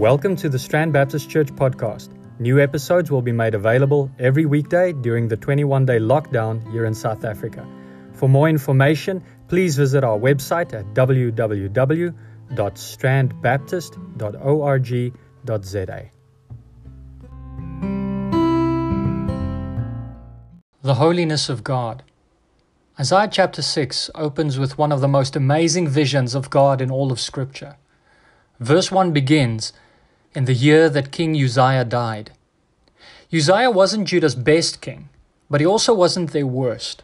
Welcome to the Strand Baptist Church podcast. New episodes will be made available every weekday during the 21-day lockdown here in South Africa. For more information, please visit our website at www.strandbaptist.org.za. The Holiness of God. Isaiah chapter 6 opens with one of the most amazing visions of God in all of Scripture. Verse 1 begins, "In the year that King Uzziah died." Uzziah wasn't Judah's best king, but he also wasn't their worst.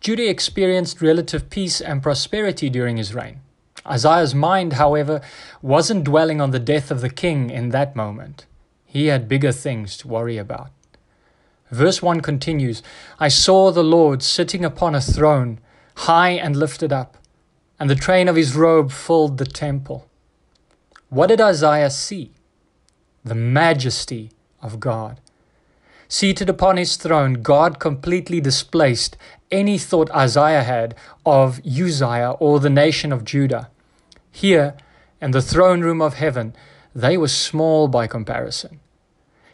Judah experienced relative peace and prosperity during his reign. Isaiah's mind, however, wasn't dwelling on the death of the king in that moment. He had bigger things to worry about. Verse 1 continues, "I saw the Lord sitting upon a throne, high and lifted up, and the train of his robe filled the temple." What did Isaiah see? The majesty of God. Seated upon his throne, God completely displaced any thought Isaiah had of Uzziah or the nation of Judah. Here, in the throne room of heaven, they were small by comparison.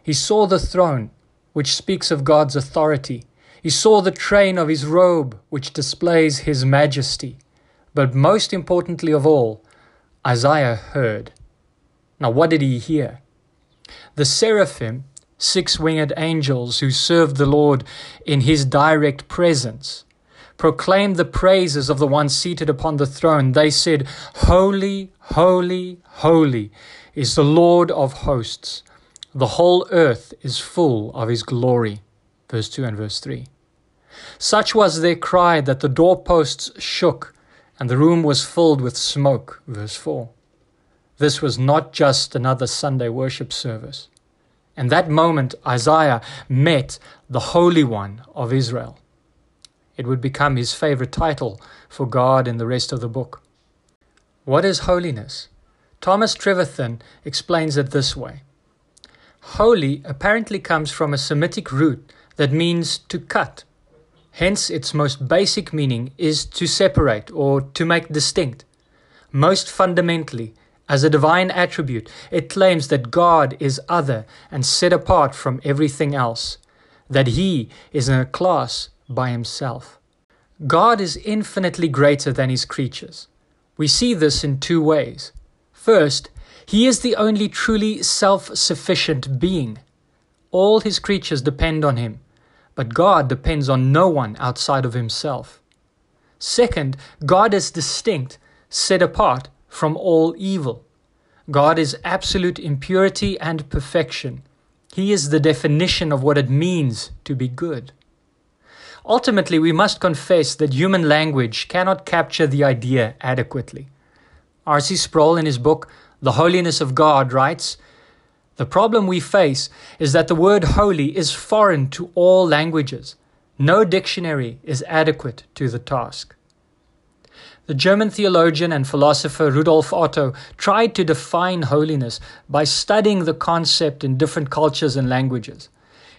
He saw the throne, which speaks of God's authority. He saw the train of his robe, which displays his majesty. But most importantly of all, Isaiah heard. Now, what did he hear? The seraphim, six-winged angels who served the Lord in his direct presence, proclaimed the praises of the one seated upon the throne. They said, "Holy, holy, holy is the Lord of hosts. The whole earth is full of his glory." Verse 2 and verse 3. Such was their cry that the doorposts shook and the room was filled with smoke. Verse 4. This was not just another Sunday worship service. In that moment, Isaiah met the Holy One of Israel. It would become his favorite title for God in the rest of the book. What is holiness? Thomas Trevithan explains it this way. Holy apparently comes from a Semitic root that means to cut. Hence, its most basic meaning is to separate or to make distinct. Most fundamentally, as a divine attribute, it claims that God is other and set apart from everything else, that he is in a class by himself. God is infinitely greater than his creatures. We see this in two ways. First, he is the only truly self-sufficient being. All his creatures depend on him, but God depends on no one outside of himself. Second, God is distinct, set apart from all evil. God is absolute impurity and perfection. He is the definition of what it means to be good. Ultimately, we must confess that human language cannot capture the idea adequately. R.C. Sproul, in his book, The Holiness of God, writes, "The problem we face is that the word holy is foreign to all languages. No dictionary is adequate to the task." The German theologian and philosopher Rudolf Otto tried to define holiness by studying the concept in different cultures and languages.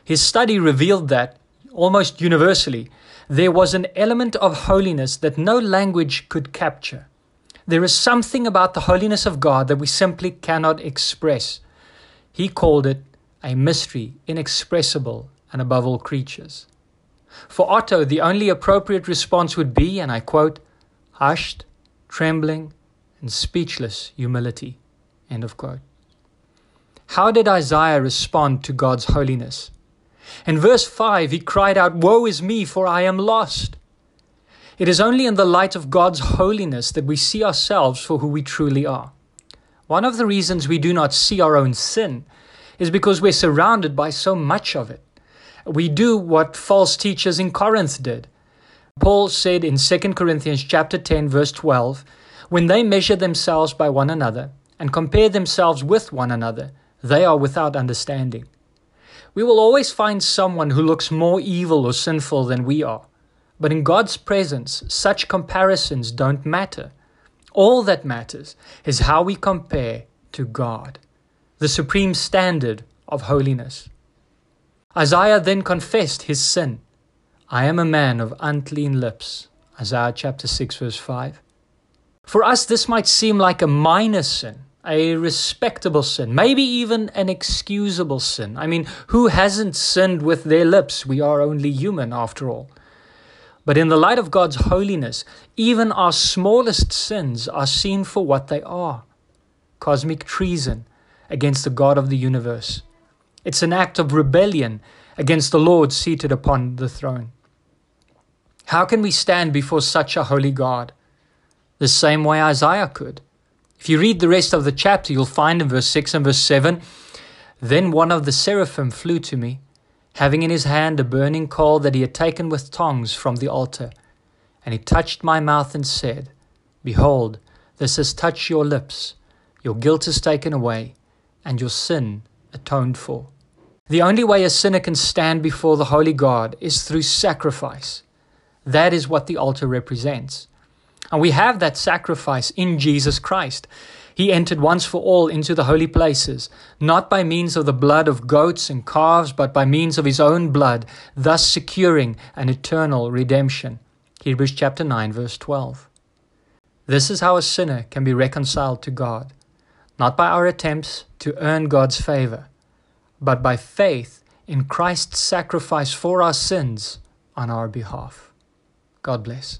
His study revealed that, almost universally, there was an element of holiness that no language could capture. There is something about the holiness of God that we simply cannot express. He called it a mystery, inexpressible, and above all creatures. For Otto, the only appropriate response would be, and I quote, "hushed, trembling, and speechless humility." End of quote. How did Isaiah respond to God's holiness? In verse 5, he cried out, "Woe is me, for I am lost." It is only in the light of God's holiness that we see ourselves for who we truly are. One of the reasons we do not see our own sin is because we're surrounded by so much of it. We do what false teachers in Corinth did. Paul said in 2 Corinthians chapter 10, verse 12, "When they measure themselves by one another and compare themselves with one another, they are without understanding." We will always find someone who looks more evil or sinful than we are. But in God's presence, such comparisons don't matter. All that matters is how we compare to God, the supreme standard of holiness. Isaiah then confessed his sin. "I am a man of unclean lips," Isaiah chapter 6, verse 5. For us, this might seem like a minor sin, a respectable sin, maybe even an excusable sin. I mean, who hasn't sinned with their lips? We are only human after all. But in the light of God's holiness, even our smallest sins are seen for what they are: cosmic treason against the God of the universe. It's an act of rebellion against the Lord seated upon the throne. How can we stand before such a holy God? The same way Isaiah could. If you read the rest of the chapter, you'll find in verse 6 and verse 7, "Then one of the seraphim flew to me, having in his hand a burning coal that he had taken with tongs from the altar. And he touched my mouth and said, 'Behold, this has touched your lips. Your guilt is taken away, and your sin atoned for.'" The only way a sinner can stand before the holy God is through sacrifice. That is what the altar represents. And we have that sacrifice in Jesus Christ. He entered once for all into the holy places, not by means of the blood of goats and calves, but by means of his own blood, thus securing an eternal redemption. Hebrews chapter 9, verse 12. This is how a sinner can be reconciled to God, not by our attempts to earn God's favor, but by faith in Christ's sacrifice for our sins on our behalf. God bless.